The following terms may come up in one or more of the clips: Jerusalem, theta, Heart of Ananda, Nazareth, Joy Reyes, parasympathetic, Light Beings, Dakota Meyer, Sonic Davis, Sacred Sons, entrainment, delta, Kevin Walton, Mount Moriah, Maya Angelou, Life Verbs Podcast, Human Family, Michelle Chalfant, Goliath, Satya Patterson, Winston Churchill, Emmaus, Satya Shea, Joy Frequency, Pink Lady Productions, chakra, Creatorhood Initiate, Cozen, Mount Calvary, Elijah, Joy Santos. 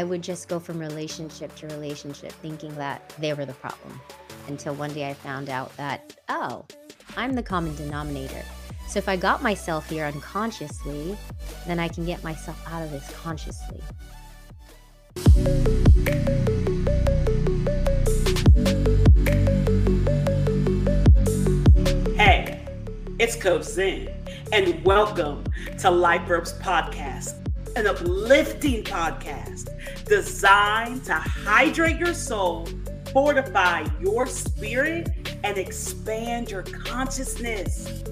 I would just go from relationship to relationship thinking that they were the problem, until one day I found out that, oh, I'm the common denominator. So if I got myself here unconsciously, then I can get myself out of this consciously. Hey, it's Cozen, and welcome to Life Verbs Podcast, an uplifting podcast designed to hydrate your soul, fortify your spirit, and expand your consciousness.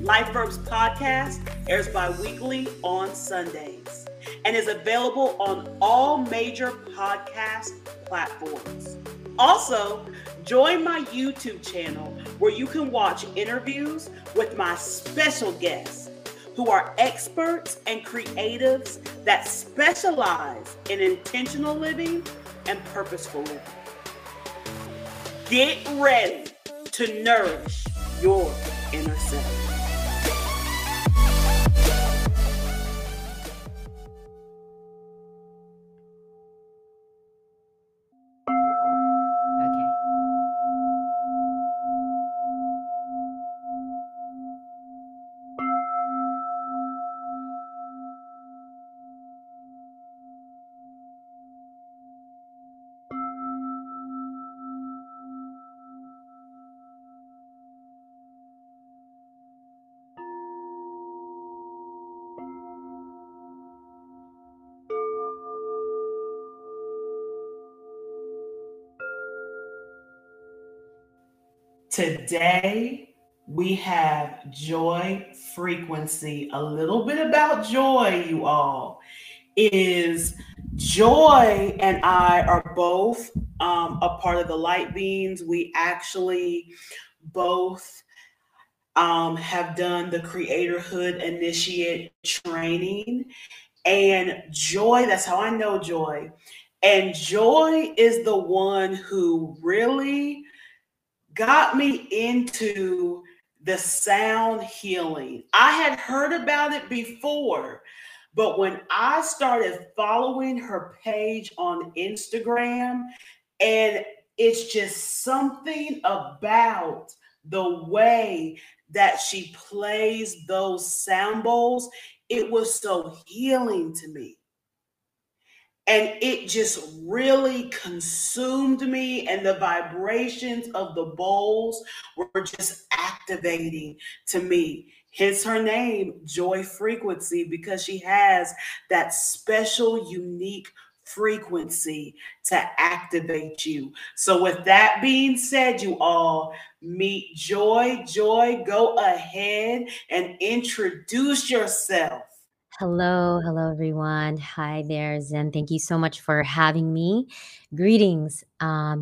Life Verbs Podcast airs bi-weekly on Sundays and is available on all major podcast platforms. Also, join my YouTube channel where you can watch interviews with my special guests who are experts and creatives that specialize in intentional living and purposeful living. Get ready to nourish your inner self. Today, we have Joy Frequency. A little bit about joy, you all. Joy and I are both a part of the Light Beings. We actually both have done the Creatorhood Initiate training. And Joy, that's how I know Joy. And Joy is the one who really got me into the sound healing. I had heard about it before, but when I started following her page on Instagram, and it's just something about the way that she plays those sound bowls, it was so healing to me. And it just really consumed me, and the vibrations of the bowls were just activating to me. Hence her name, Joy Frequency, because she has that special, unique frequency to activate you. So with that being said, you all, meet Joy. Joy, go ahead and introduce yourself. Hello everyone. Hi there, Zen. Thank you so much for having me. Greetings.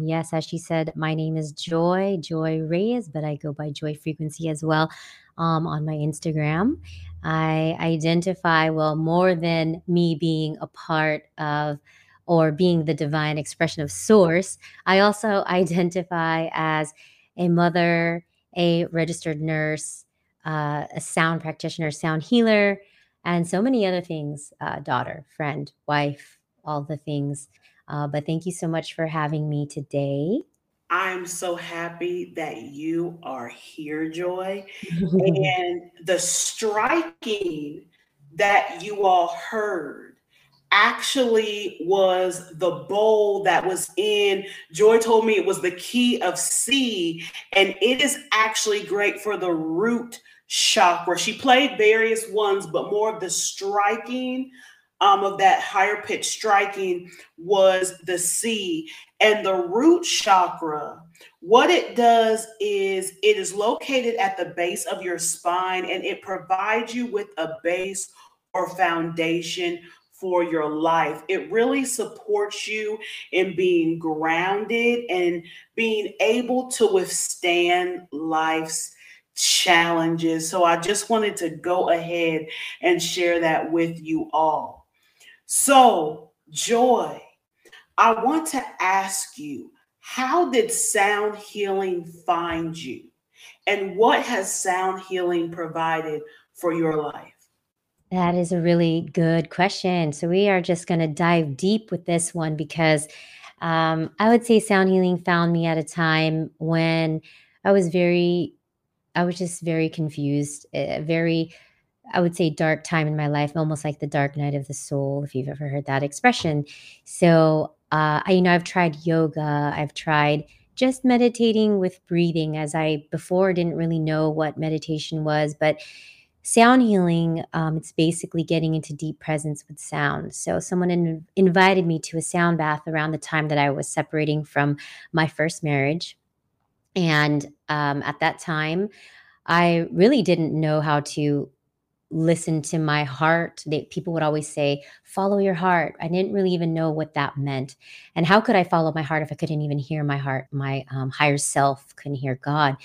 Yes, as she said, my name is Joy Reyes, but I go by Joy Frequency as well on my Instagram. I identify, well, more than me being a part of or being the divine expression of source, I also identify as a mother, a registered nurse, a sound practitioner, sound healer, and so many other things, daughter, friend, wife, all the things. But thank you so much for having me today. I'm so happy that you are here, Joy. And the striking that you all heard actually was the bowl that was in, Joy told me it was the key of C, and it is actually great for the root chakra. She played various ones, but more of the striking of that higher pitch striking was the C. And the root chakra, what it does is it is located at the base of your spine, and it provides you with a base or foundation for your life. It really supports you in being grounded and being able to withstand life's challenges. So I just wanted to go ahead and share that with you all. So, Joy, I want to ask you, how did sound healing find you? And what has sound healing provided for your life? That is a really good question. So we are just going to dive deep with this one because I would say sound healing found me at a time when I was just very confused, I would say dark time in my life, almost like the dark night of the soul, if you've ever heard that expression. So, I've tried yoga. I've tried just meditating with breathing, as I before didn't really know what meditation was, but sound healing, it's basically getting into deep presence with sound. So someone invited me to a sound bath around the time that I was separating from my first marriage. And at that time, I really didn't know how to listen to my heart. People would always say, follow your heart. I didn't really even know what that meant. And how could I follow my heart if I couldn't even hear my heart? My higher self couldn't hear God.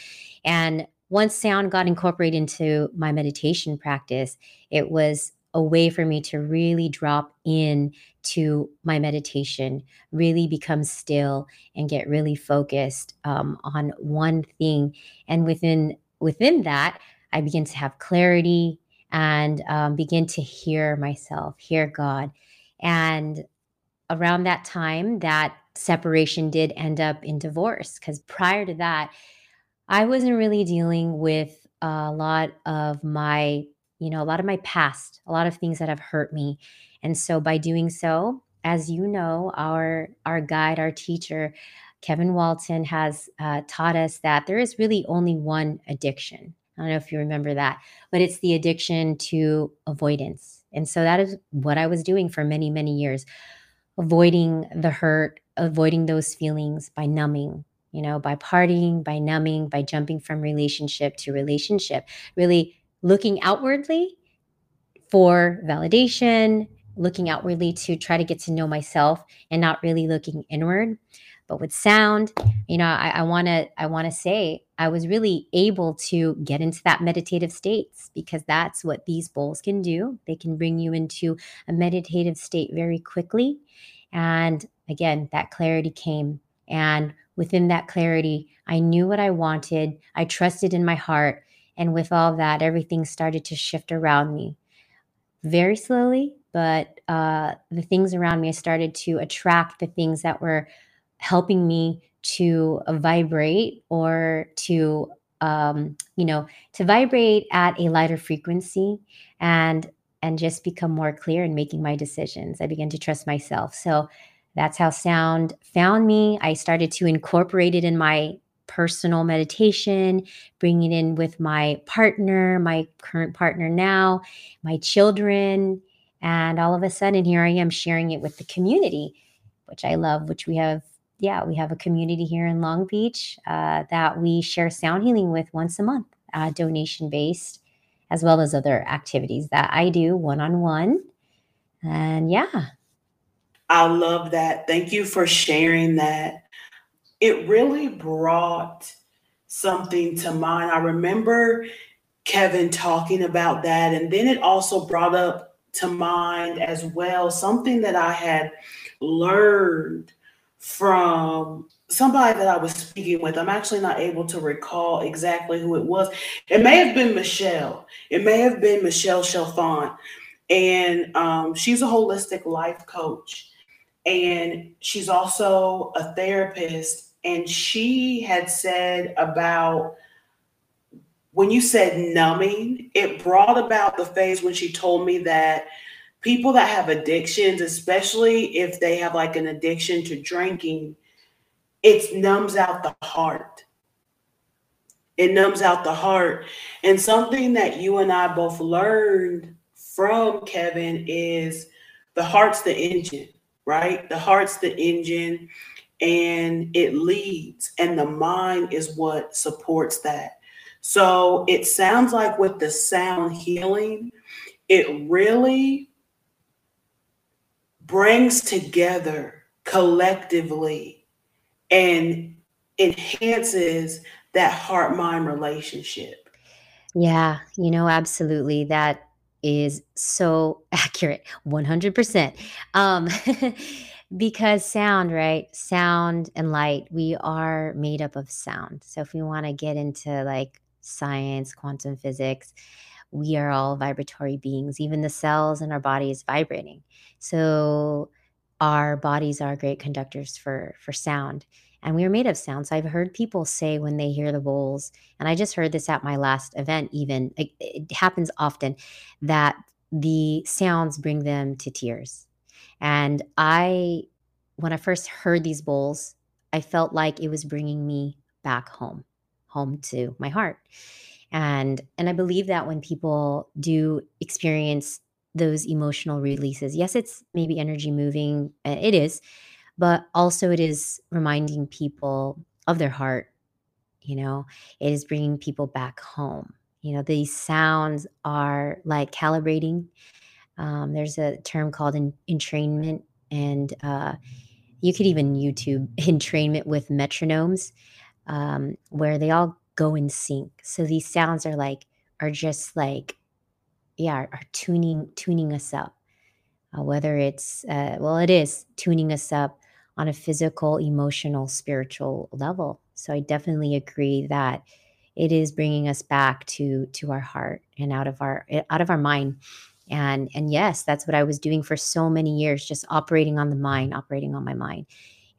And once sound got incorporated into my meditation practice, it was a way for me to really drop in to my meditation, really become still and get really focused on one thing. And within that, I began to have clarity and begin to hear myself, hear God. And around that time, that separation did end up in divorce, because prior to that, I wasn't really dealing with a lot of my past, a lot of things that have hurt me. And so by doing so, as you know, our guide, our teacher, Kevin Walton, has taught us that there is really only one addiction. I don't know if you remember that, but it's the addiction to avoidance. And so that is what I was doing for many, many years, avoiding the hurt, avoiding those feelings by numbing, by partying, by numbing, by jumping from relationship to relationship, really looking outwardly for validation, looking outwardly to try to get to know myself and not really looking inward. But with sound, I want to say I was really able to get into that meditative states, because that's what these bowls can do. They can bring you into a meditative state very quickly. And again, that clarity came. And within that clarity, I knew what I wanted. I trusted in my heart. And with all that, everything started to shift around me very slowly. But the things around me, I started to attract the things that were helping me to vibrate, or to, to vibrate at a lighter frequency and just become more clear in making my decisions. I began to trust myself. So that's how sound found me. I started to incorporate it in my personal meditation, bring it in with my partner, my current partner now, my children. And all of a sudden, here I am sharing it with the community, which I love, which we have a community here in Long Beach that we share sound healing with once a month, donation-based, as well as other activities that I do one-on-one. And yeah. I love that. Thank you for sharing that. It really brought something to mind. I remember Kevin talking about that. And then it also brought up to mind as well something that I had learned from somebody that I was speaking with. I'm actually not able to recall exactly who it was. It may have been Michelle. It may have been Michelle Chalfant. And she's a holistic life coach. And she's also a therapist. And she had said about when you said numbing, it brought about the phase when she told me that people that have addictions, especially if they have like an addiction to drinking, it numbs out the heart. It numbs out the heart. And something that you and I both learned from Kevin is the heart's the engine, right? The heart's the engine and it leads, and the mind is what supports that. So it sounds like with the sound healing, it really brings together collectively and enhances that heart-mind relationship. Yeah, absolutely. That is so accurate, 100%. Because sound, right? Sound and light, we are made up of sound. So if we want to get into like science, quantum physics, we are all vibratory beings. Even the cells in our body is vibrating. So our bodies are great conductors for sound. And we are made of sound. So I've heard people say when they hear the bowls, and I just heard this at my last event even, it happens often, that the sounds bring them to tears. And when I first heard these bowls, I felt like it was bringing me back home to my heart. And I believe that when people do experience those emotional releases, yes, it's maybe energy moving, it is, but also it is reminding people of their heart, you know, it is bringing people back home. You know, these sounds are like calibrating. There's a term called entrainment, and you could even YouTube entrainment with metronomes, where they all go in sync. So these sounds are tuning us up. Whether it's, it is tuning us up on a physical, emotional, spiritual level. So I definitely agree that it is bringing us back to our heart and out of our mind. And yes, that's what I was doing for so many years, just operating on my mind.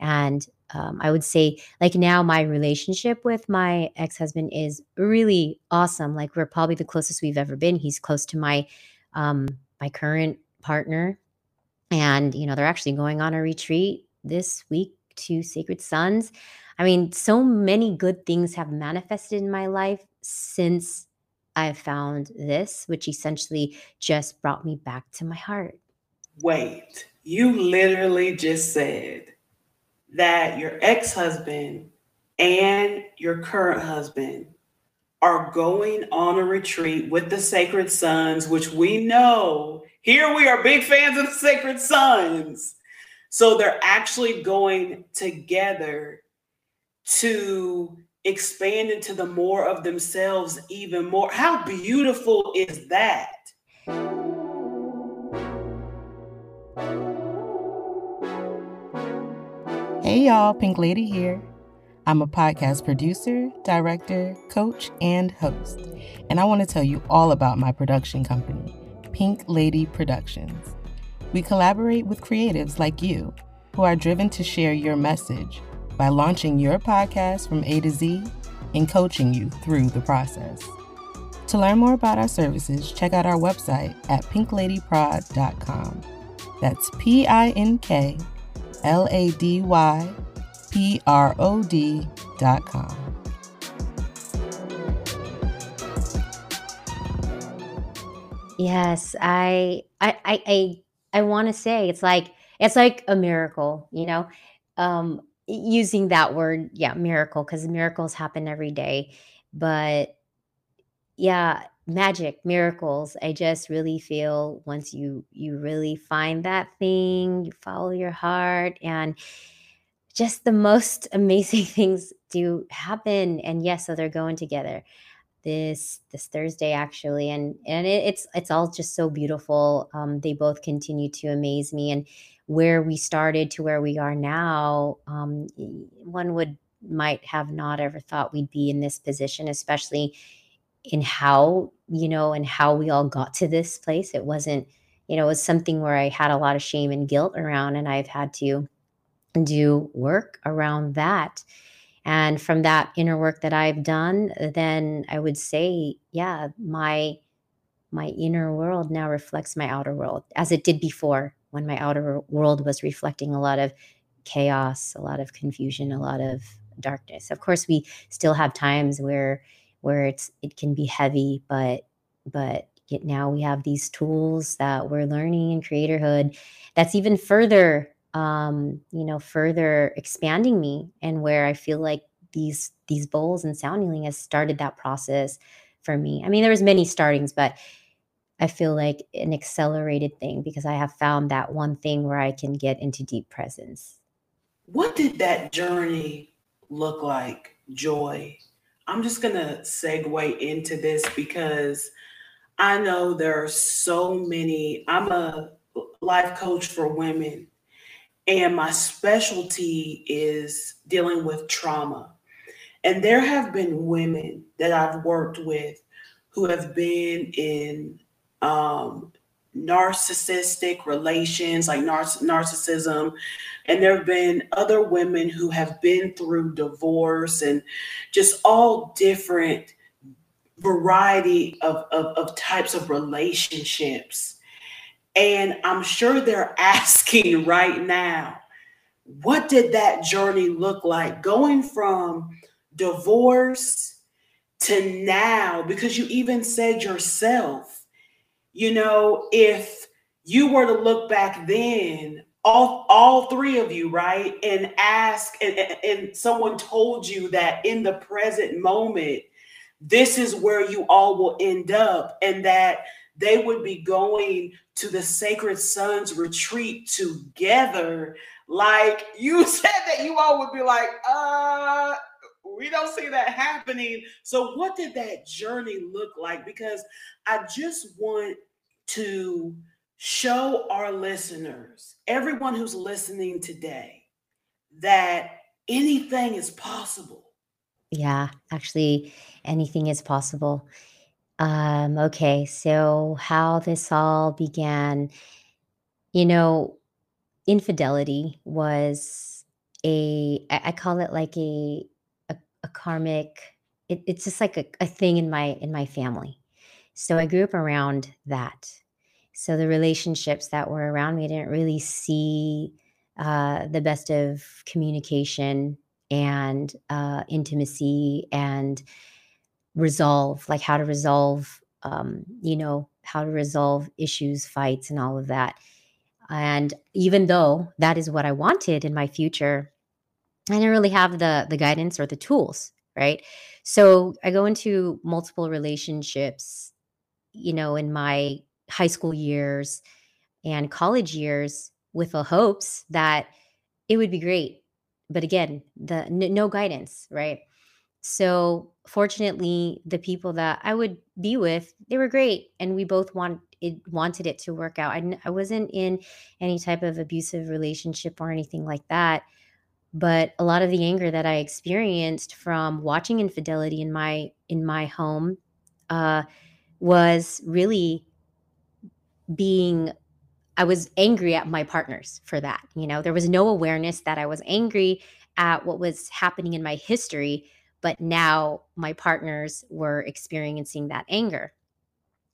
And I would say, like, now my relationship with my ex-husband is really awesome. Like, we're probably the closest we've ever been. He's close to my current partner. And, you know, they're actually going on a retreat this week to Sacred Sons. I mean, so many good things have manifested in my life since I found this, which essentially just brought me back to my heart. Wait, you literally just said that your ex-husband and your current husband are going on a retreat with the Sacred Sons, which we know here we are big fans of the Sacred Sons. So they're actually going together to expand into the more of themselves even more. How beautiful is that? Hey y'all, Pink Lady here. I'm a podcast producer, director, coach, and host. And I want to tell you all about my production company, Pink Lady Productions. We collaborate with creatives like you who are driven to share your message by launching your podcast from A to Z and coaching you through the process. To learn more about our services, check out our website at pinkladyprod.com. That's PINKLADYPROD.com. Yes, I want to say it's like a miracle, you know. Using that word, yeah, miracle, because miracles happen every day. But yeah, magic, miracles. I just really feel once you really find that thing, you follow your heart, and just the most amazing things do happen. And yes, so they're going together this Thursday actually, and it's all just so beautiful. They both continue to amaze me, and where we started to where we are now, one might have not ever thought we'd be in this position, especially in how, you know, and how we all got to this place. It wasn't, you know, it was something where I had a lot of shame and guilt around, and I've had to do work around that. And from that inner work that I've done, then I would say, yeah, my inner world now reflects my outer world, as it did before, when my outer world was reflecting a lot of chaos, a lot of confusion, a lot of darkness. Of course, we still have times where it can be heavy, but now we have these tools that we're learning in Creatorhood that's even further, further expanding me, and where I feel like these bowls and sound healing has started that process for me. I mean, there was many startings, but I feel like an accelerated thing because I have found that one thing where I can get into deep presence. What did that journey look like, Joy? I'm just going to segue into this because I know there are so many. I'm a life coach for women, and my specialty is dealing with trauma. And there have been women that I've worked with who have been in narcissistic relations, like narcissism. And there have been other women who have been through divorce and just all different variety of types of relationships. And I'm sure they're asking right now, what did that journey look like going from divorce to now? Because you even said yourself, you know, if you were to look back then, all three of you, right, and ask, and someone told you that in the present moment, this is where you all will end up, and that they would be going to the Sacred Sons retreat together. Like you said that you all would be like, we don't see that happening. So what did that journey look like? Because I just want to show our listeners, everyone who's listening today, that anything is possible. Yeah, actually, anything is possible. Okay, so how this all began, you know, infidelity was I call it like a karmic, it's just like a thing in my family. So I grew up around that. So the relationships that were around me, I didn't really see the best of communication and intimacy and resolve, like how to resolve, how to resolve issues, fights, and all of that. And even though that is what I wanted in my future, I didn't really have the guidance or the tools, right? So I go into multiple relationships, you know, in my high school years and college years with the hopes that it would be great. But again, no guidance, right? So fortunately, the people that I would be with, they were great. And we both wanted it to work out. I wasn't in any type of abusive relationship or anything like that. But a lot of the anger that I experienced from watching infidelity in my home was really I was angry at my partners for that. You know, there was no awareness that I was angry at what was happening in my history. But now my partners were experiencing that anger.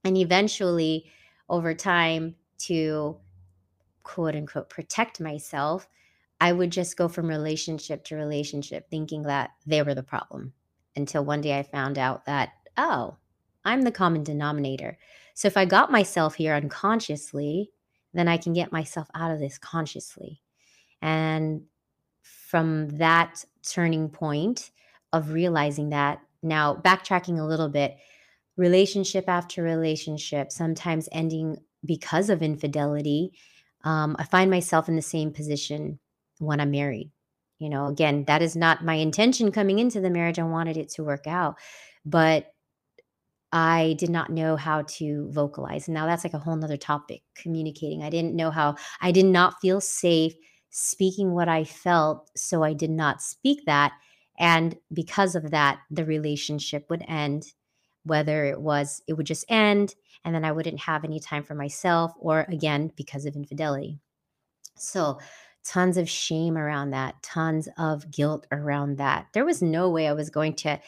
And eventually, over time, to quote unquote protect myself, I would just go from relationship to relationship thinking that they were the problem, until one day I found out that, oh, I'm the common denominator. So if I got myself here unconsciously, then I can get myself out of this consciously. And from that turning point of realizing that, now backtracking a little bit, relationship after relationship, sometimes ending because of infidelity, I find myself in the same position when I'm married. You know, again, that is not my intention coming into the marriage. I wanted it to work out, but I did not know how to vocalize. And now that's like a whole nother topic, communicating. I did not feel safe speaking what I felt, so I did not speak that. And because of that, the relationship would end, whether it would just end, and then I wouldn't have any time for myself, or again, because of infidelity. So tons of shame around that, tons of guilt around that. There was no way I was going to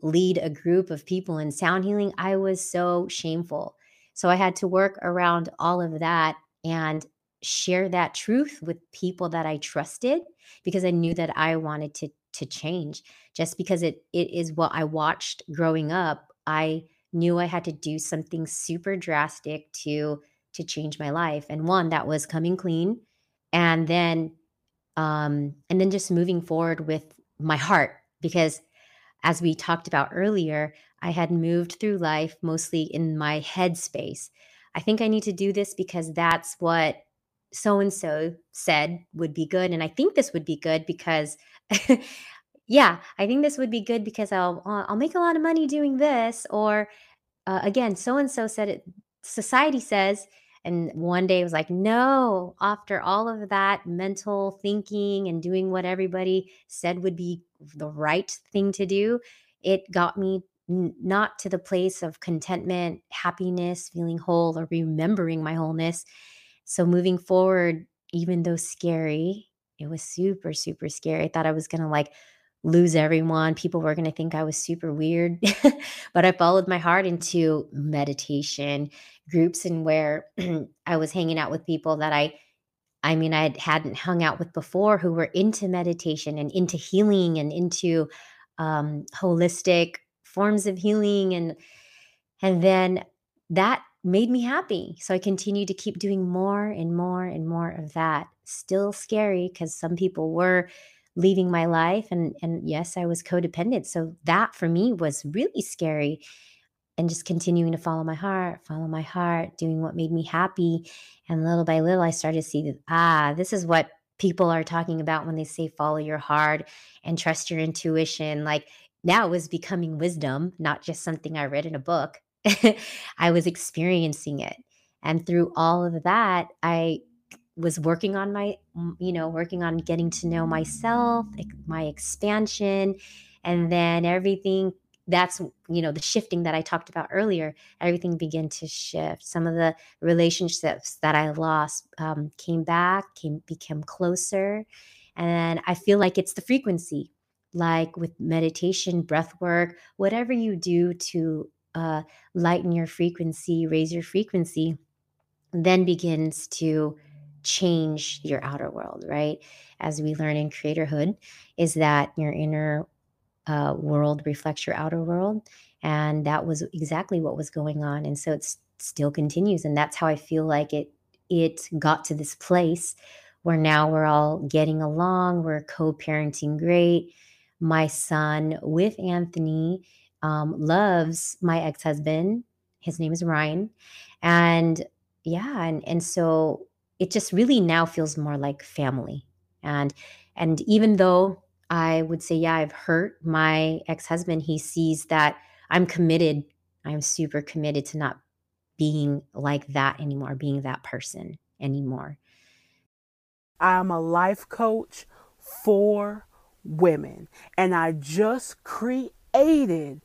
lead a group of people in sound healing. I was so shameful. So I had to work around all of that and share that truth with people that I trusted, because I knew that I wanted to change. Just because it is what I watched growing up, I knew I had to do something super drastic to change my life. And one, that was coming clean, and then just moving forward with my heart. Because as we talked about earlier, I had moved through life mostly in my head space. I think I need to do this because that's what so-and-so said would be good. And I think this would be good because, I'll make a lot of money doing this. Or again, so-and-so said it, society says. And one day it was like, no, after all of that mental thinking and doing what everybody said would be the right thing to do, it got me not to the place of contentment, happiness, feeling whole, or remembering my wholeness. So moving forward, even though scary, it was super, super scary. I thought I was going to lose everyone. People were going to think I was super weird, but I followed my heart into meditation groups and where I was hanging out with people that I hadn't hung out with before, who were into meditation and into healing and into holistic forms of healing. And then that made me happy. So I continued to keep doing more and more and more of that. Still scary because some people were leaving my life. And yes, I was codependent. So that for me was really scary. And just continuing to follow my heart, doing what made me happy. And little by little, I started to see that, this is what people are talking about when they say follow your heart and trust your intuition. Now it was becoming wisdom, not just something I read in a book. I was experiencing it. And through all of that, I was working on working on getting to know myself, my expansion, and then everything that's, the shifting that I talked about earlier, everything began to shift. Some of the relationships that I lost became closer. And I feel like it's the frequency, like with meditation, breath work, whatever you do to lighten your frequency, raise your frequency, then begins to change your outer world, right? As we learn in Creatorhood, is that your inner world reflects your outer world. And that was exactly what was going on. And so it still continues. And that's how I feel like it got to this place where now we're all getting along. We're co-parenting great. My son with Anthony loves my ex-husband. His name is Ryan. And yeah, and so it just really now feels more like family. And even though I would say, yeah, I've hurt my ex-husband, he sees that I'm committed. I'm super committed to not being like that anymore, being that person anymore. I'm a life coach for women, and I just created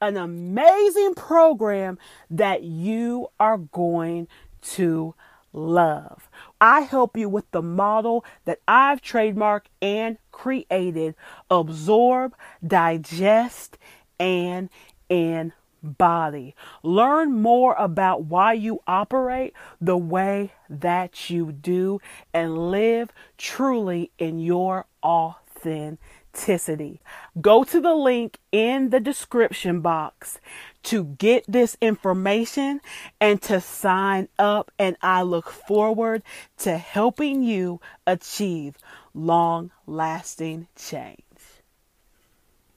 an amazing program that you are going to love. I help you with the model that I've trademarked and created: absorb, digest, and embody. Learn more about why you operate the way that you do and live truly in your authenticity. Go to the link in the description box to get this information and to sign up. And I look forward to helping you achieve long-lasting change.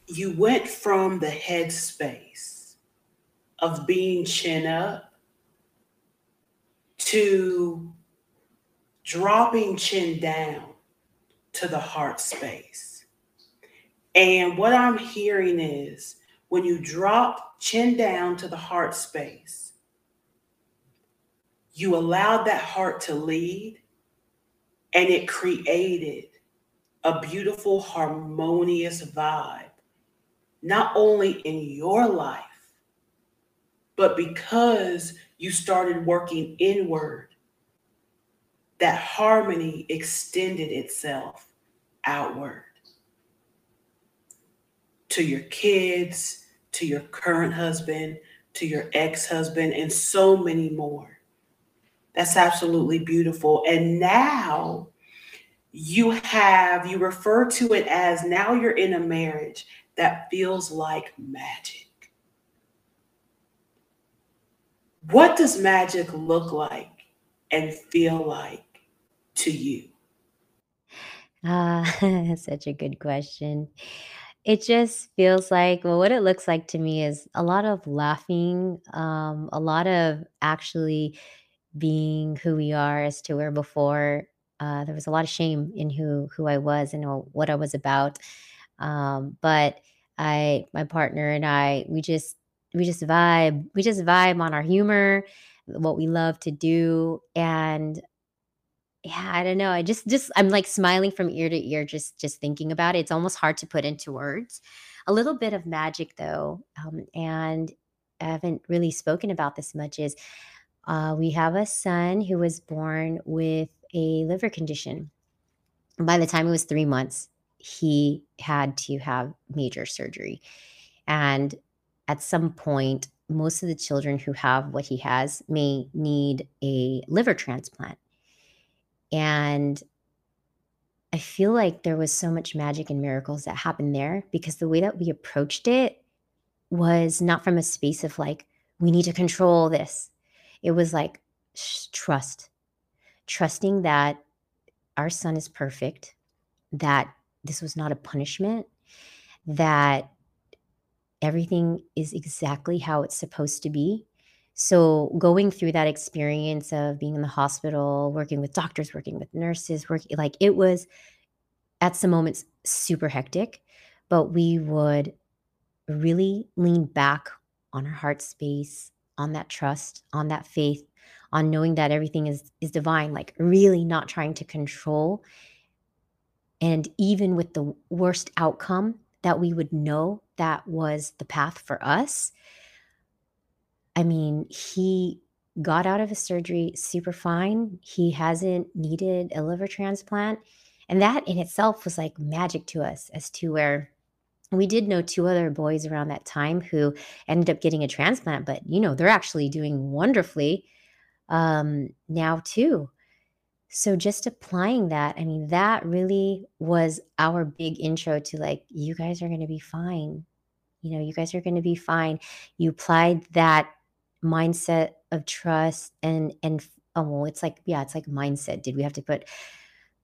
You went from the headspace of being chin up to dropping chin down to the heart space. And what I'm hearing is when you drop chin down to the heart space, you allowed that heart to lead, and it created a beautiful, harmonious vibe, not only in your life, but because you started working inward, that harmony extended itself outward to your kids, to your current husband, to your ex-husband, and so many more. That's absolutely beautiful. And now you refer to it as, now you're in a marriage that feels like magic. What does magic look like and feel like to you? Such a good question. It just feels like, well, what it looks like to me is a lot of laughing, a lot of actually being who we are as to where before. There was a lot of shame in who I was and what I was about. But my partner and I, we just vibe on our humor, what we love to do. And yeah, I don't know. I'm smiling from ear to ear, just thinking about it. It's almost hard to put into words. A little bit of magic though, and I haven't really spoken about this much, is we have a son who was born with a liver condition. And by the time he was 3 months, he had to have major surgery. And at some point, most of the children who have what he has may need a liver transplant. And I feel like there was so much magic and miracles that happened there, because the way that we approached it was not from a space of like, we need to control this. It was like trusting that our son is perfect, that this was not a punishment, that everything is exactly how it's supposed to be. So going through that experience of being in the hospital, working with doctors, working with nurses, like it was at some moments super hectic, but we would really lean back on our heart space, on that trust, on that faith, on knowing that everything is divine, like really not trying to control. And even with the worst outcome, that we would know that was the path for us. I mean, he got out of his surgery super fine. He hasn't needed a liver transplant. And that in itself was like magic to us, as to where we did know two other boys around that time who ended up getting a transplant, but you know, they're actually doing wonderfully now too. So just applying that, I mean, that really was our big intro to like, you guys are going to be fine. You know, you guys are going to be fine. You applied that mindset of trust and oh, well, it's like, yeah, it's like mindset. Did we have to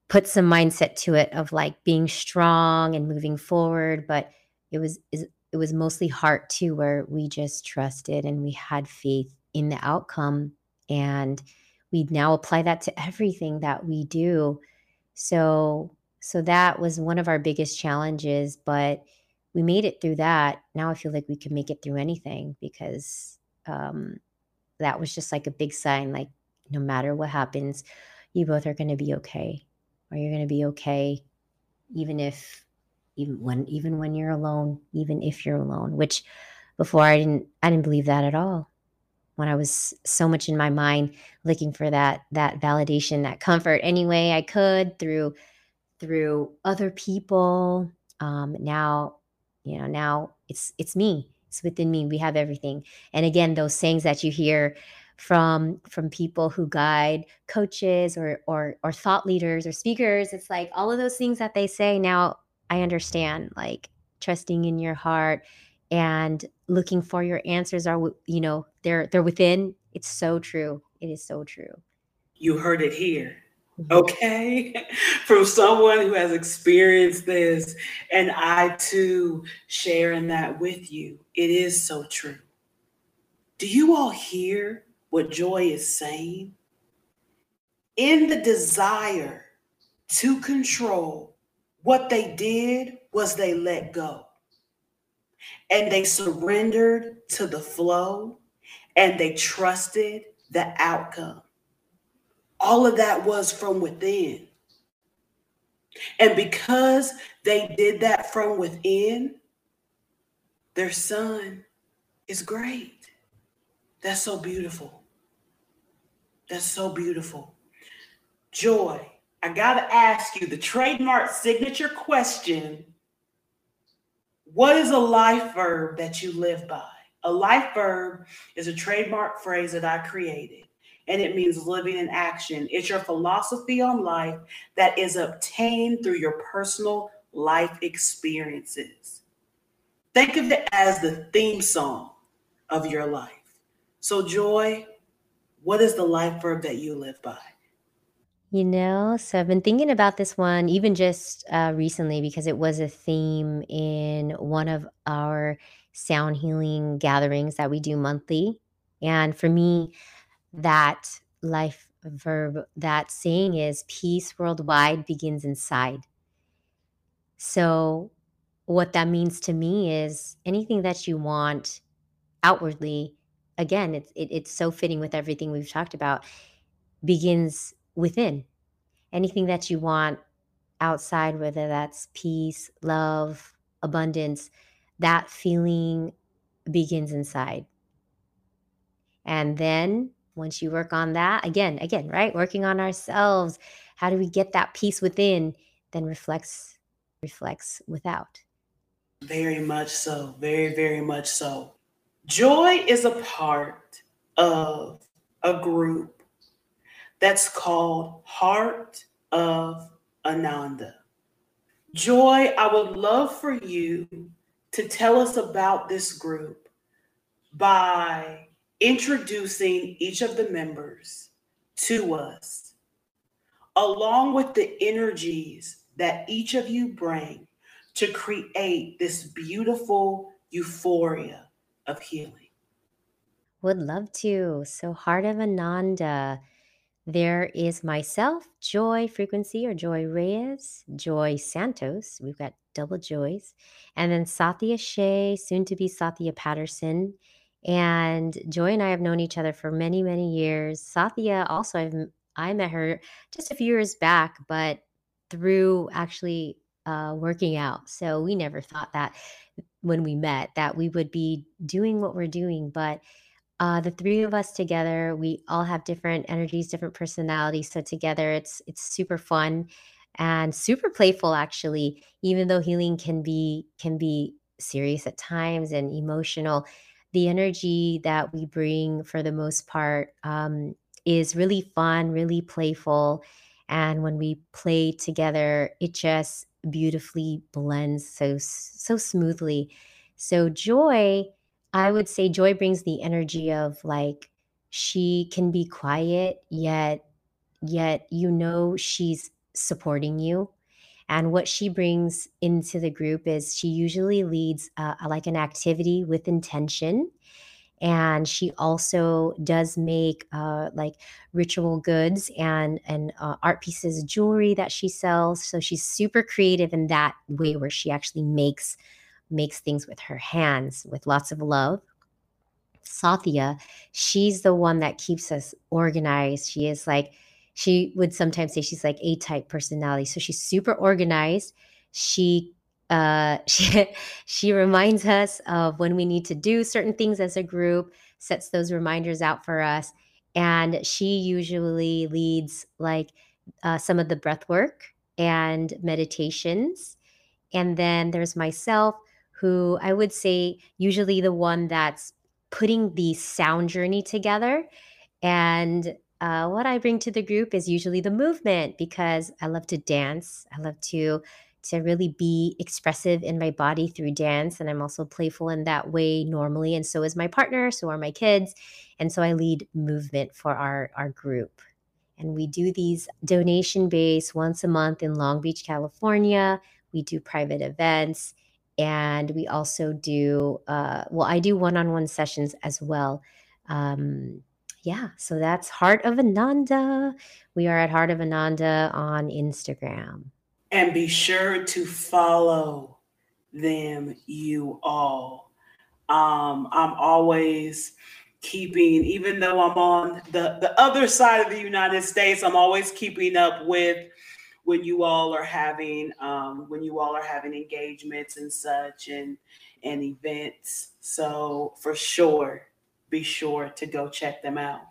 put some mindset to it of like being strong and moving forward? But it was mostly heart too, where we just trusted and we had faith in the outcome. And we now apply that to everything that we do. So that was one of our biggest challenges, but we made it through that. Now I feel like we can make it through anything, because that was just like a big sign, like no matter what happens, you both are going to be okay, or you're going to be okay, even when you're alone, even if you're alone. Which before I didn't believe that at all. When I was so much in my mind looking for that validation, that comfort any way I could through other people. Now it's me. It's within me. We have everything. And again, those sayings that you hear from people who guide coaches or thought leaders or speakers, it's like all of those things that they say. Now I understand, like trusting in your heart and looking for your answers are, you know, they're within. It's so true. It is so true. You heard it here. Mm-hmm. Okay. From someone who has experienced this, and I too share in that with you. It is so true. Do you all hear what Joy is saying? In the desire to control, what they did was they let go. And they surrendered to the flow, and they trusted the outcome. All of that was from within. And because they did that from within, their son is great. That's so beautiful. That's so beautiful. Joy, I got to ask you the trademark signature question. What is a life verb that you live by? A life verb is a trademark phrase that I created, and it means living in action. It's your philosophy on life that is obtained through your personal life experiences. Think of it as the theme song of your life. So, Joy, what is the life verb that you live by? You know, so I've been thinking about this one even just recently, because it was a theme in one of our sound healing gatherings that we do monthly. And for me, that life verb, that saying is peace worldwide begins inside. So what that means to me is anything that you want outwardly, again, it's so fitting with everything we've talked about, begins within. Anything that you want outside, whether that's peace, love, abundance, that feeling begins inside. And then once you work on that, again, right? Working on ourselves. How do we get that peace within then reflects without? Very much so. Very, very much so. Joy is a part of a group that's called Heart of Ananda. Joy, I would love for you to tell us about this group by introducing each of the members to us, along with the energies that each of you bring to create this beautiful euphoria of healing. Would love to. So Heart of Ananda, there is myself, Joy Frequency or Joy Reyes, Joy Santos, we've got double Joys, and then Satya Shea, soon to be Satya Patterson. And Joy and I have known each other for many, many years. Satya also, I met her just a few years back, but through actually working out. So we never thought that when we met that we would be doing what we're doing. But the three of us together, we all have different energies, different personalities. So together it's super fun and super playful, actually, even though healing can be serious at times and emotional. The energy that we bring for the most part is really fun, really playful. And when we play together, it just beautifully blends so smoothly. So Joy, I would say Joy brings the energy of, like, she can be quiet, yet she's supporting you. And what she brings into the group is she usually leads like an activity with intention. And she also does make like ritual goods and art pieces, jewelry that she sells. So she's super creative in that way, where she actually makes things with her hands with lots of love. Satya, she's the one that keeps us organized. She is like, she would sometimes say she's like A-type personality. So she's super organized. She reminds us of when we need to do certain things as a group, sets those reminders out for us. And she usually leads like some of the breath work and meditations. And then there's myself, who I would say usually the one that's putting the sound journey together. And what I bring to the group is usually the movement, because I love to dance. I love to really be expressive in my body through dance. And I'm also playful in that way normally. And so is my partner. So are my kids. And so I lead movement for our group. And we do these donation-based once a month in Long Beach, California. We do private events. And we also do, I do one-on-one sessions as well. Yeah, so that's Heart of Ananda. We are at Heart of Ananda on Instagram. And be sure to follow them, you all. I'm always keeping, even though I'm on the other side of the United States, I'm always keeping up with when you all are having engagements and such and events. So for sure, be sure to go check them out.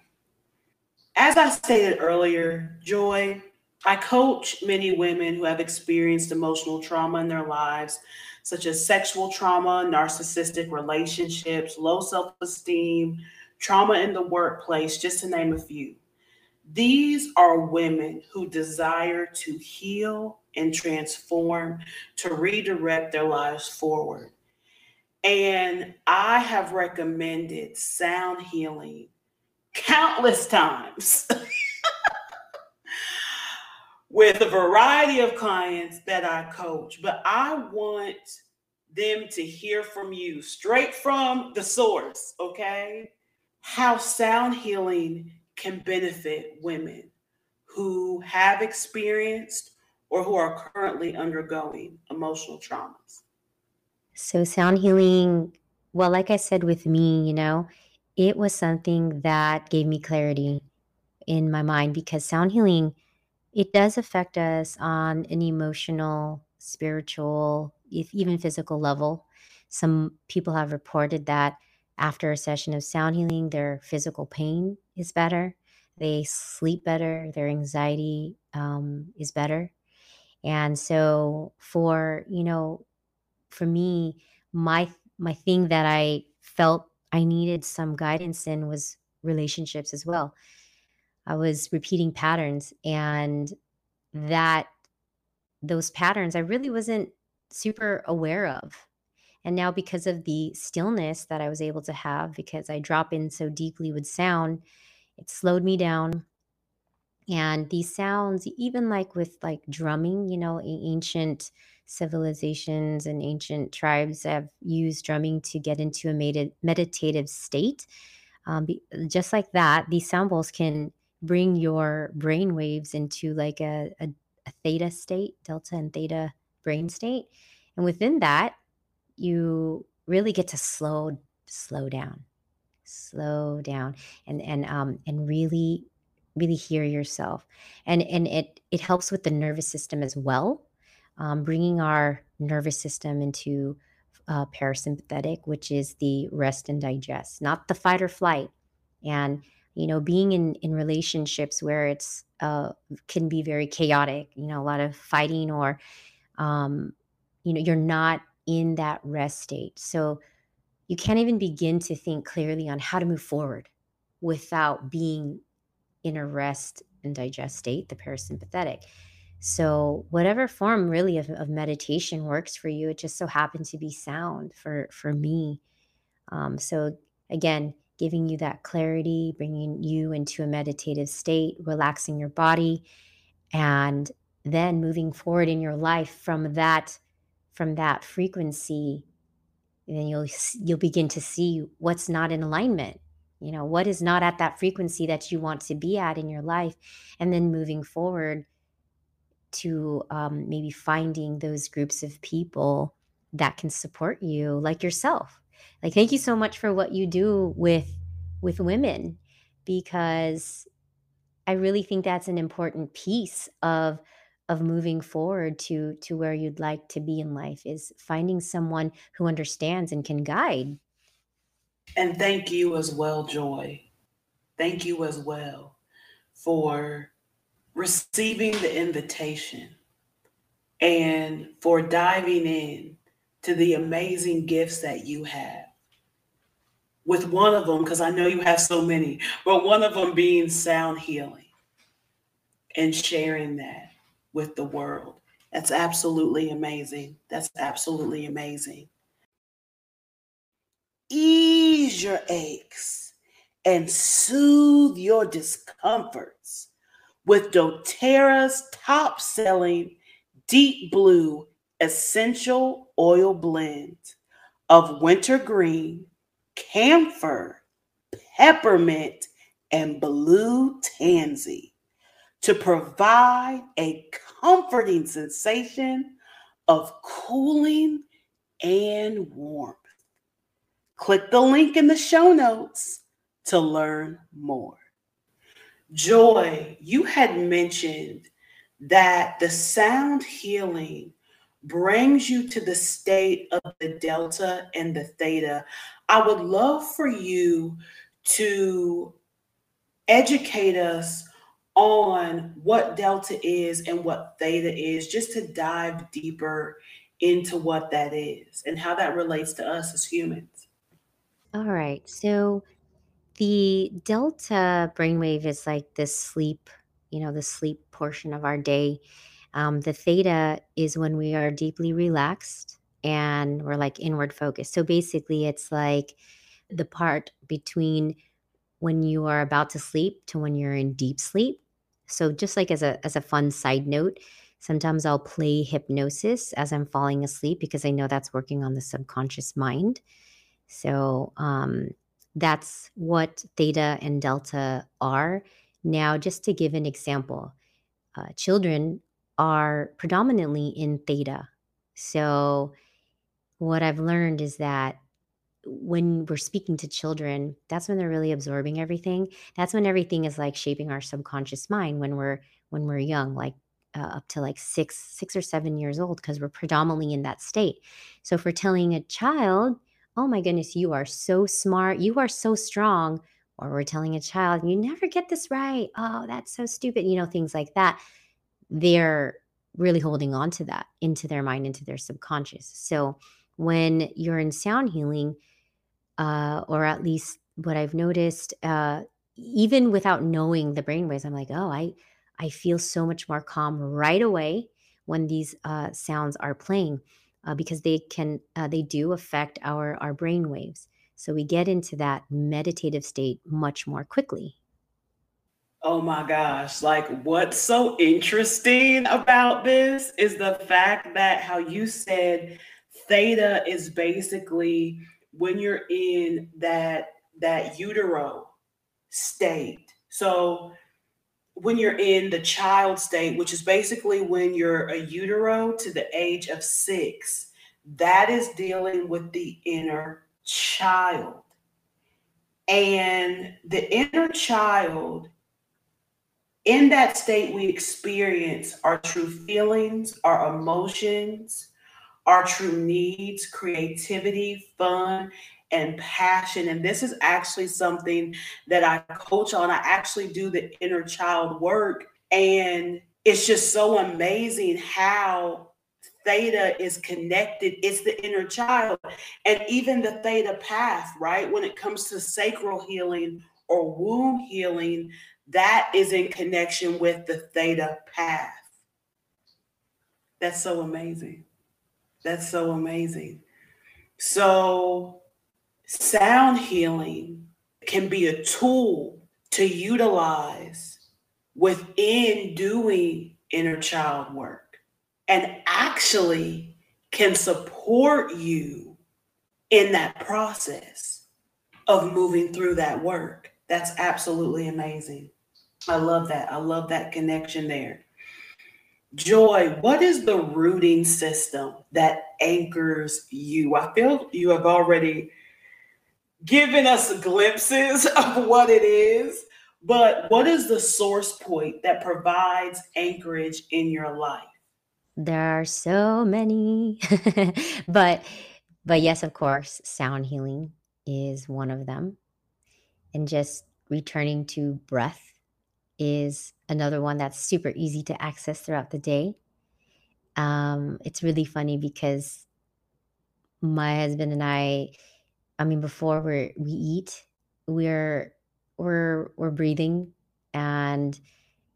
As I stated earlier, Joy, I coach many women who have experienced emotional trauma in their lives, such as sexual trauma, narcissistic relationships, low self-esteem, trauma in the workplace, just to name a few. These are women who desire to heal and transform, to redirect their lives forward. And I have recommended sound healing countless times with a variety of clients that I coach. But I want them to hear from you straight from the source, okay? How sound healing can benefit women who have experienced or who are currently undergoing emotional traumas. So sound healing, well, like I said with me, it was something that gave me clarity in my mind, because sound healing, it does affect us on an emotional, spiritual, if even physical level. Some people have reported that after a session of sound healing, their physical pain is better. They sleep better. Their anxiety is better. And so for me, my thing that I felt I needed some guidance in was relationships as well. I was repeating patterns, and those patterns I really wasn't super aware of. And now, because of the stillness that I was able to have, because I drop in so deeply with sound, it slowed me down. And these sounds, even with drumming, ancient civilizations and ancient tribes have used drumming to get into a meditative state. Just like that, these sound bowls can bring your brain waves into a theta state, delta and theta brain state. And within that, you really get to slow down and really hear yourself. And it helps with the nervous system as well, bringing our nervous system into parasympathetic, which is the rest and digest, not the fight or flight. And, being in relationships where it's can be very chaotic, a lot of fighting, or, you're not in that rest state. So you can't even begin to think clearly on how to move forward without being in a rest and digest state, the parasympathetic. So whatever form really of meditation works for you, it just so happened to be sound for me. So again, giving you that clarity, bringing you into a meditative state, relaxing your body, and then moving forward in your life from that frequency. And then you'll begin to see what's not in alignment. What is not at that frequency that you want to be at in your life, and then moving forward to maybe finding those groups of people that can support you, like yourself. Like, thank you so much for what you do with women, because I really think that's an important piece of moving forward to where you'd like to be in life, is finding someone who understands and can guide. And thank you as well, Joy. Thank you as well for receiving the invitation and for diving in to the amazing gifts that you have. With one of them, because I know you have so many, but one of them being sound healing and sharing that with the world. That's absolutely amazing. That's absolutely amazing. Ease your aches and soothe your discomforts with doTERRA's top-selling Deep Blue essential oil blend of wintergreen, camphor, peppermint, and blue tansy to provide a comforting sensation of cooling and warmth. Click the link in the show notes to learn more. Joy, you had mentioned that the sound healing brings you to the state of the delta and the theta. I would love for you to educate us on what delta is and what theta is, just to dive deeper into what that is and how that relates to us as humans. All right. So the delta brainwave is like this sleep, the sleep portion of our day. The theta is when we are deeply relaxed and we're like inward focused. So basically it's like the part between when you are about to sleep to when you're in deep sleep. So just like as a fun side note, sometimes I'll play hypnosis as I'm falling asleep, because I know that's working on the subconscious mind. So that's what theta and delta are. Now, just to give an example, children are predominantly in theta. So what I've learned is that when we're speaking to children, that's when they're really absorbing everything. That's when everything is like shaping our subconscious mind when we're young, like up to like six or seven years old, because we're predominantly in that state. So if we're telling a child, oh my goodness, you are so smart, you are so strong, or we're telling a child, you never get this right, oh, that's so stupid, you know, things like that, they're really holding on to that into their mind, into their subconscious. So when you're in sound healing, or at least what I've noticed, even without knowing the brainwaves, I'm like, oh, I feel so much more calm right away when these sounds are playing, because they do affect our brainwaves. So we get into that meditative state much more quickly. Oh my gosh, like what's so interesting about this is the fact that how you said theta is basically when you're in that utero state. So when you're in the child state, which is basically when you're a utero to the age of 6, that is dealing with the inner child. And the inner child, in that state, we experience our true feelings, our emotions, our true needs, creativity, fun, and passion. And this is actually something that I coach on. I actually do the inner child work. And it's just so amazing how theta is connected. It's the inner child. And even the theta path, right? When it comes to sacral healing or womb healing, that is in connection with the theta path. That's so amazing. That's so amazing. So sound healing can be a tool to utilize within doing inner child work, and actually can support you in that process of moving through that work. That's absolutely amazing. I love that. I love that connection there. Joy, what is the rooting system that anchors you? I feel you have already given us glimpses of what it is, but what is the source point that provides anchorage in your life? There are so many, but yes, of course, sound healing is one of them. And just returning to breath is another one that's super easy to access throughout the day. It's really funny because my husband and I mean, before we eat, we're breathing and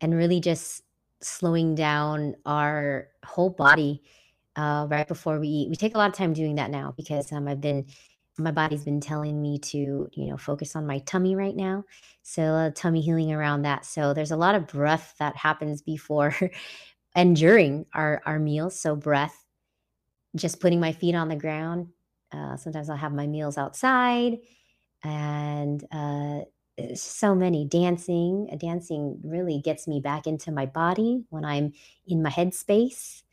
really just slowing down our whole body right before we eat. We take a lot of time doing that now because my body's been telling me to, you know, focus on my tummy right now. So a lot of tummy healing around that. So there's a lot of breath that happens before and during our meals. So breath, just putting my feet on the ground. Sometimes I'll have my meals outside, and so many. Dancing really gets me back into my body when I'm in my headspace.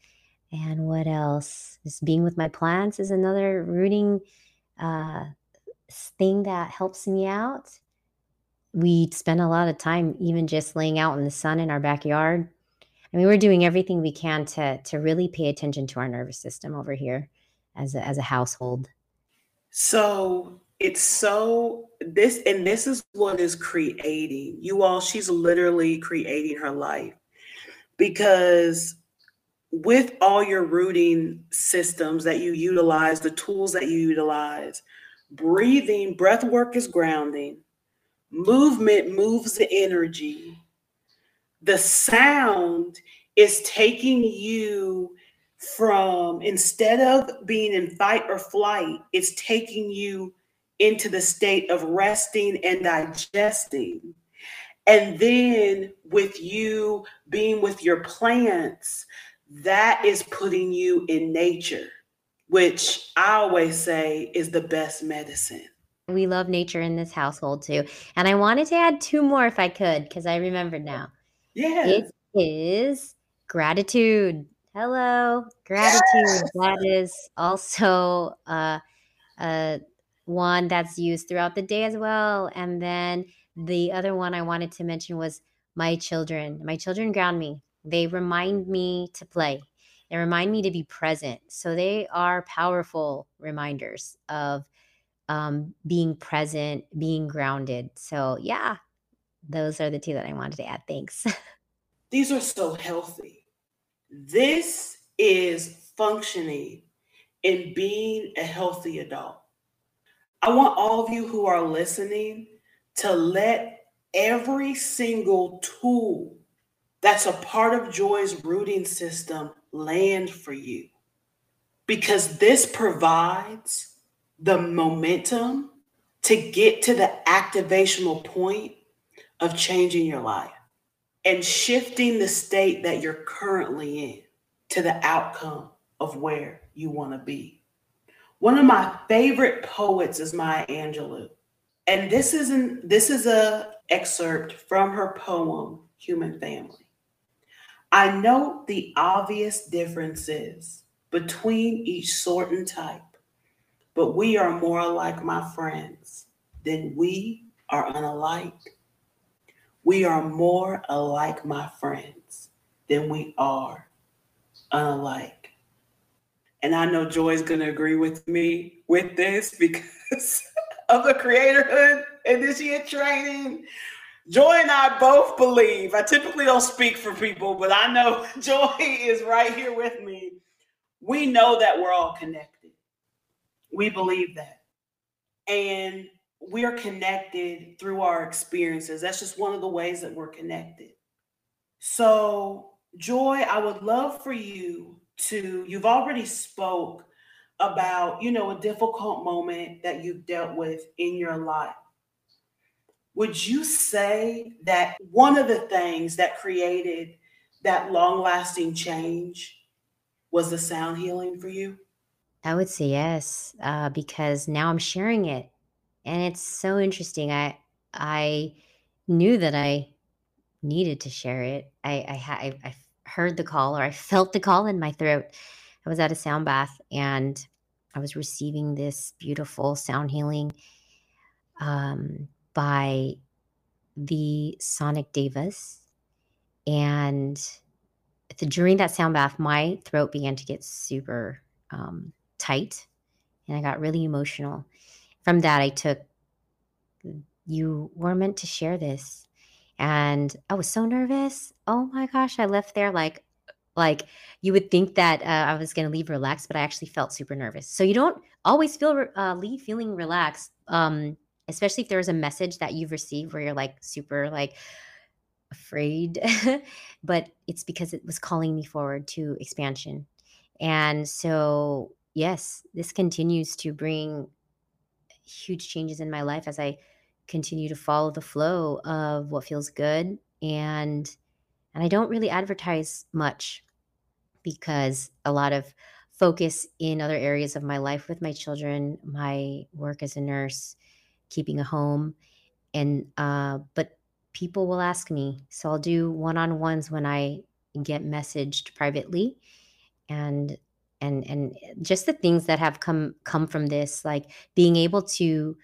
And what else? Just being with my plants is another rooting thing that helps me out. We spend a lot of time even just laying out in the sun in our backyard. I mean, we're doing everything we can to really pay attention to our nervous system over here as a household. So it's so this, and this is what is creating you all. She's literally creating her life, because with all your rooting systems that you utilize, the tools that you utilize, breathing, breath work is grounding, movement moves the energy, the sound is taking you from, instead of being in fight or flight, it's taking you into the state of resting and digesting. And then with you being with your plants, that is putting you in nature, which I always say is the best medicine. We love nature in this household too. And I wanted to add 2 more if I could, because I remembered now. Yes. It is gratitude. Hello. Gratitude. Yes. That is also one that's used throughout the day as well. And then the other one I wanted to mention was my children. My children ground me. They remind me to play. They remind me to be present. So they are powerful reminders of being present, being grounded. So yeah, those are the two that I wanted to add. Thanks. These are so healthy. This is functioning and being a healthy adult. I want all of you who are listening to let every single tool that's a part of Joy's rooting system land for you, because this provides the momentum to get to the activational point of changing your life and shifting the state that you're currently in to the outcome of where you want to be. One of my favorite poets is Maya Angelou. And this is a excerpt from her poem, Human Family. I note the obvious differences between each sort and type, but we are more alike, my friends, than we are unalike. We are more alike, my friends, than we are unalike. And I know Joy's going to agree with me with this because of the Creatorhood Initiate training. Joy and I both believe, I typically don't speak for people, but I know Joy is right here with me. We know that we're all connected. We believe that. And we are connected through our experiences. That's just one of the ways that we're connected. So, Joy, I would love for you to, you've already spoke about, you know, a difficult moment that you've dealt with in your life. Would you say that one of the things that created that long-lasting change was the sound healing for you? I would say yes, because now I'm sharing it. And it's so interesting. I knew that I needed to share it. I heard the call, or I felt the call in my throat. I was at a sound bath and I was receiving this beautiful sound healing by the Sonic Davis. And during that sound bath, my throat began to get super tight, and I got really emotional. From that, I took, you were meant to share this. And I was so nervous. Oh my gosh, I left there like you would think that I was going to leave relaxed, but I actually felt super nervous. So you don't always leave feeling relaxed, especially if there is a message that you've received where you're like super like afraid, but it's because it was calling me forward to expansion. And so, yes, this continues to bring huge changes in my life as I continue to follow the flow of what feels good. And I don't really advertise much because a lot of focus in other areas of my life with my children, my work as a nurse, keeping a home, and but people will ask me, so I'll do one-on-ones when I get messaged privately, and just the things that have come from this, like being able to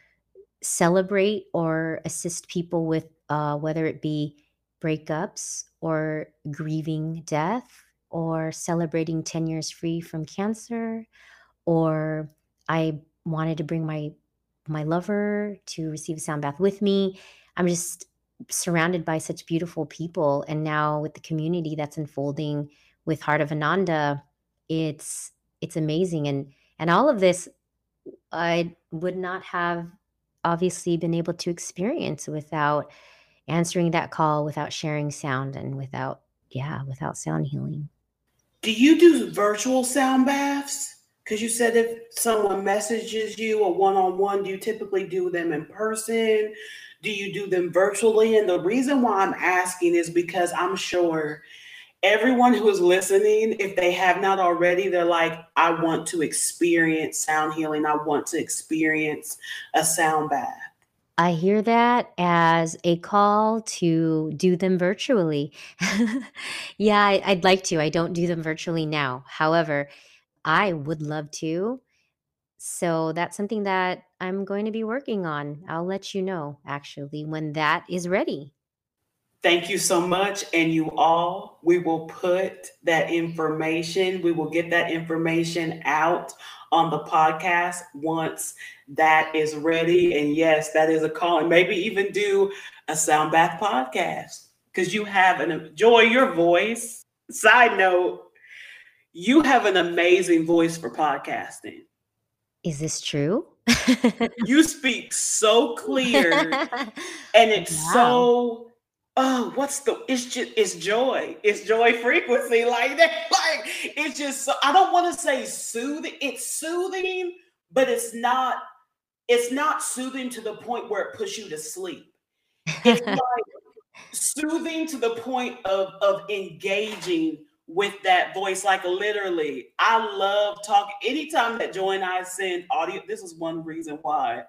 celebrate or assist people with whether it be breakups or grieving death or celebrating 10 years free from cancer, or I wanted to bring my lover to receive a sound bath with me. I'm just surrounded by such beautiful people. And now with the community that's unfolding with Heart of Ananda, it's amazing. And all of this, I would not have obviously been able to experience without answering that call, without sharing sound, and without sound healing. Do you do virtual sound baths? Because you said if someone messages you a one-on-one, do you typically do them in person? Do you do them virtually? And the reason why I'm asking is because I'm sure everyone who is listening, if they have not already, they're like, I want to experience sound healing. I want to experience a sound bath. I hear that as a call to do them virtually. Yeah, I'd like to. I don't do them virtually now. However, I would love to. So that's something that I'm going to be working on. I'll let you know, actually, when that is ready. Thank you so much. And you all, we will put that information, we will get that information out on the podcast once that is ready. And yes, that is a call. And maybe even do a sound bath podcast, because you have an Enjoy your voice. Side note, you have an amazing voice for podcasting. Is this true? You speak so clear and it's so... Oh, what's the, it's just, it's joy frequency like that. Like, it's just, so, I don't want to say soothing. It's soothing, but it's not soothing to the point where it puts you to sleep. It's like soothing to the point of engaging with that voice. Like literally, I love talking. Anytime that Joy and I send audio, this is one reason why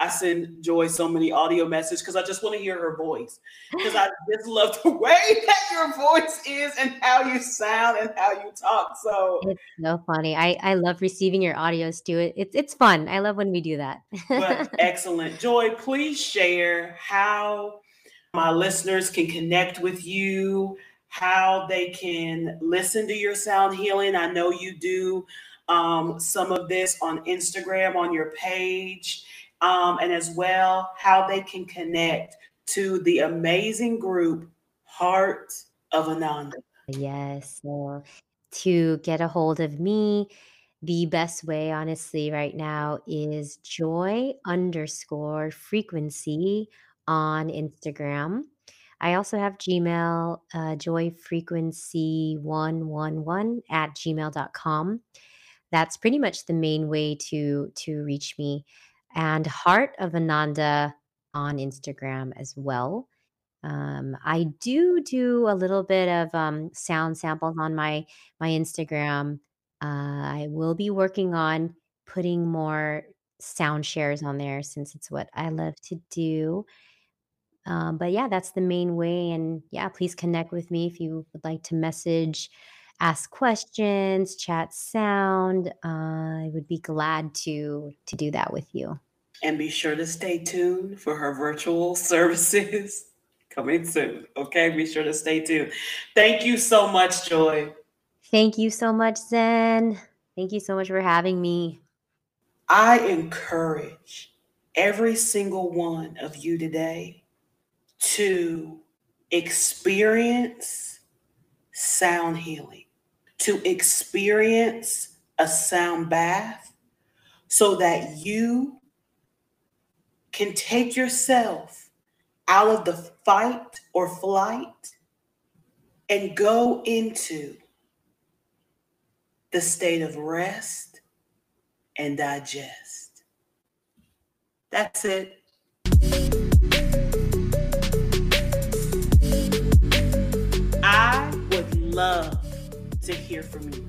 I send Joy so many audio messages, because I just want to hear her voice, because I just love the way that your voice is and how you sound and how you talk. So it's so funny. I love receiving your audios too. It's fun. I love when we do that. Well, excellent. Joy, please share how my listeners can connect with you, how they can listen to your sound healing. I know you do some of this on Instagram, on your page. And as well, how they can connect to the amazing group, Heart of Ananda. Yes. So to get a hold of me, the best way, honestly, right now is joy_frequency on Instagram. I also have Gmail, joyfrequency111@gmail.com. That's pretty much the main way to reach me. And Heart of Ananda on Instagram as well. I do a little bit of sound samples on my Instagram. I will be working on putting more sound shares on there, since it's what I love to do. But yeah, that's the main way. And yeah, please connect with me if you would like to message, ask questions, chat sound. I would be glad to do that with you. And be sure to stay tuned for her virtual services coming soon. Okay, be sure to stay tuned. Thank you so much, Joy. Thank you so much, Zen. Thank you so much for having me. I encourage every single one of you today to experience sound healing, to experience a sound bath, so that you can take yourself out of the fight or flight and go into the state of rest and digest. That's it. I would love to hear from you.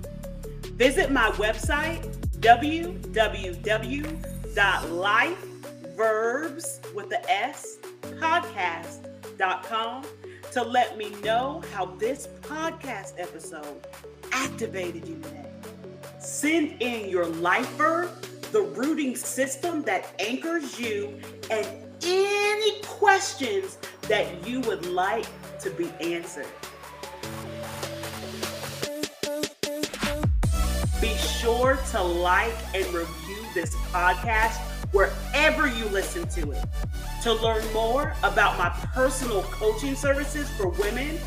Visit my website, www.lifeverbspodcast.com, to let me know how this podcast episode activated you today. Send in your life verb, the rooting system that anchors you, and any questions that you would like to be answered. Be sure to like and review this podcast wherever you listen to it. To learn more about my personal coaching services for women,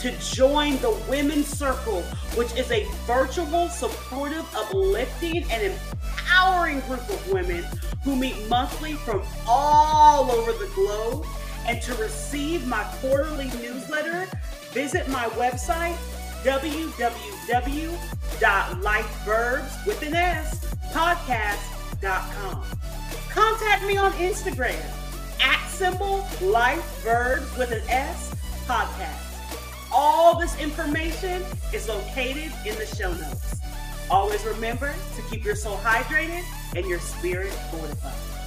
to join the Women's Circle, which is a virtual, supportive, uplifting, and empowering group of women who meet monthly from all over the globe, and to receive my quarterly newsletter, visit my website, www.lifeverbspodcast.com. Contact me on Instagram @LifeVerbs_podcast. All this information is located in the show notes. Always remember to keep your soul hydrated and your spirit fortified.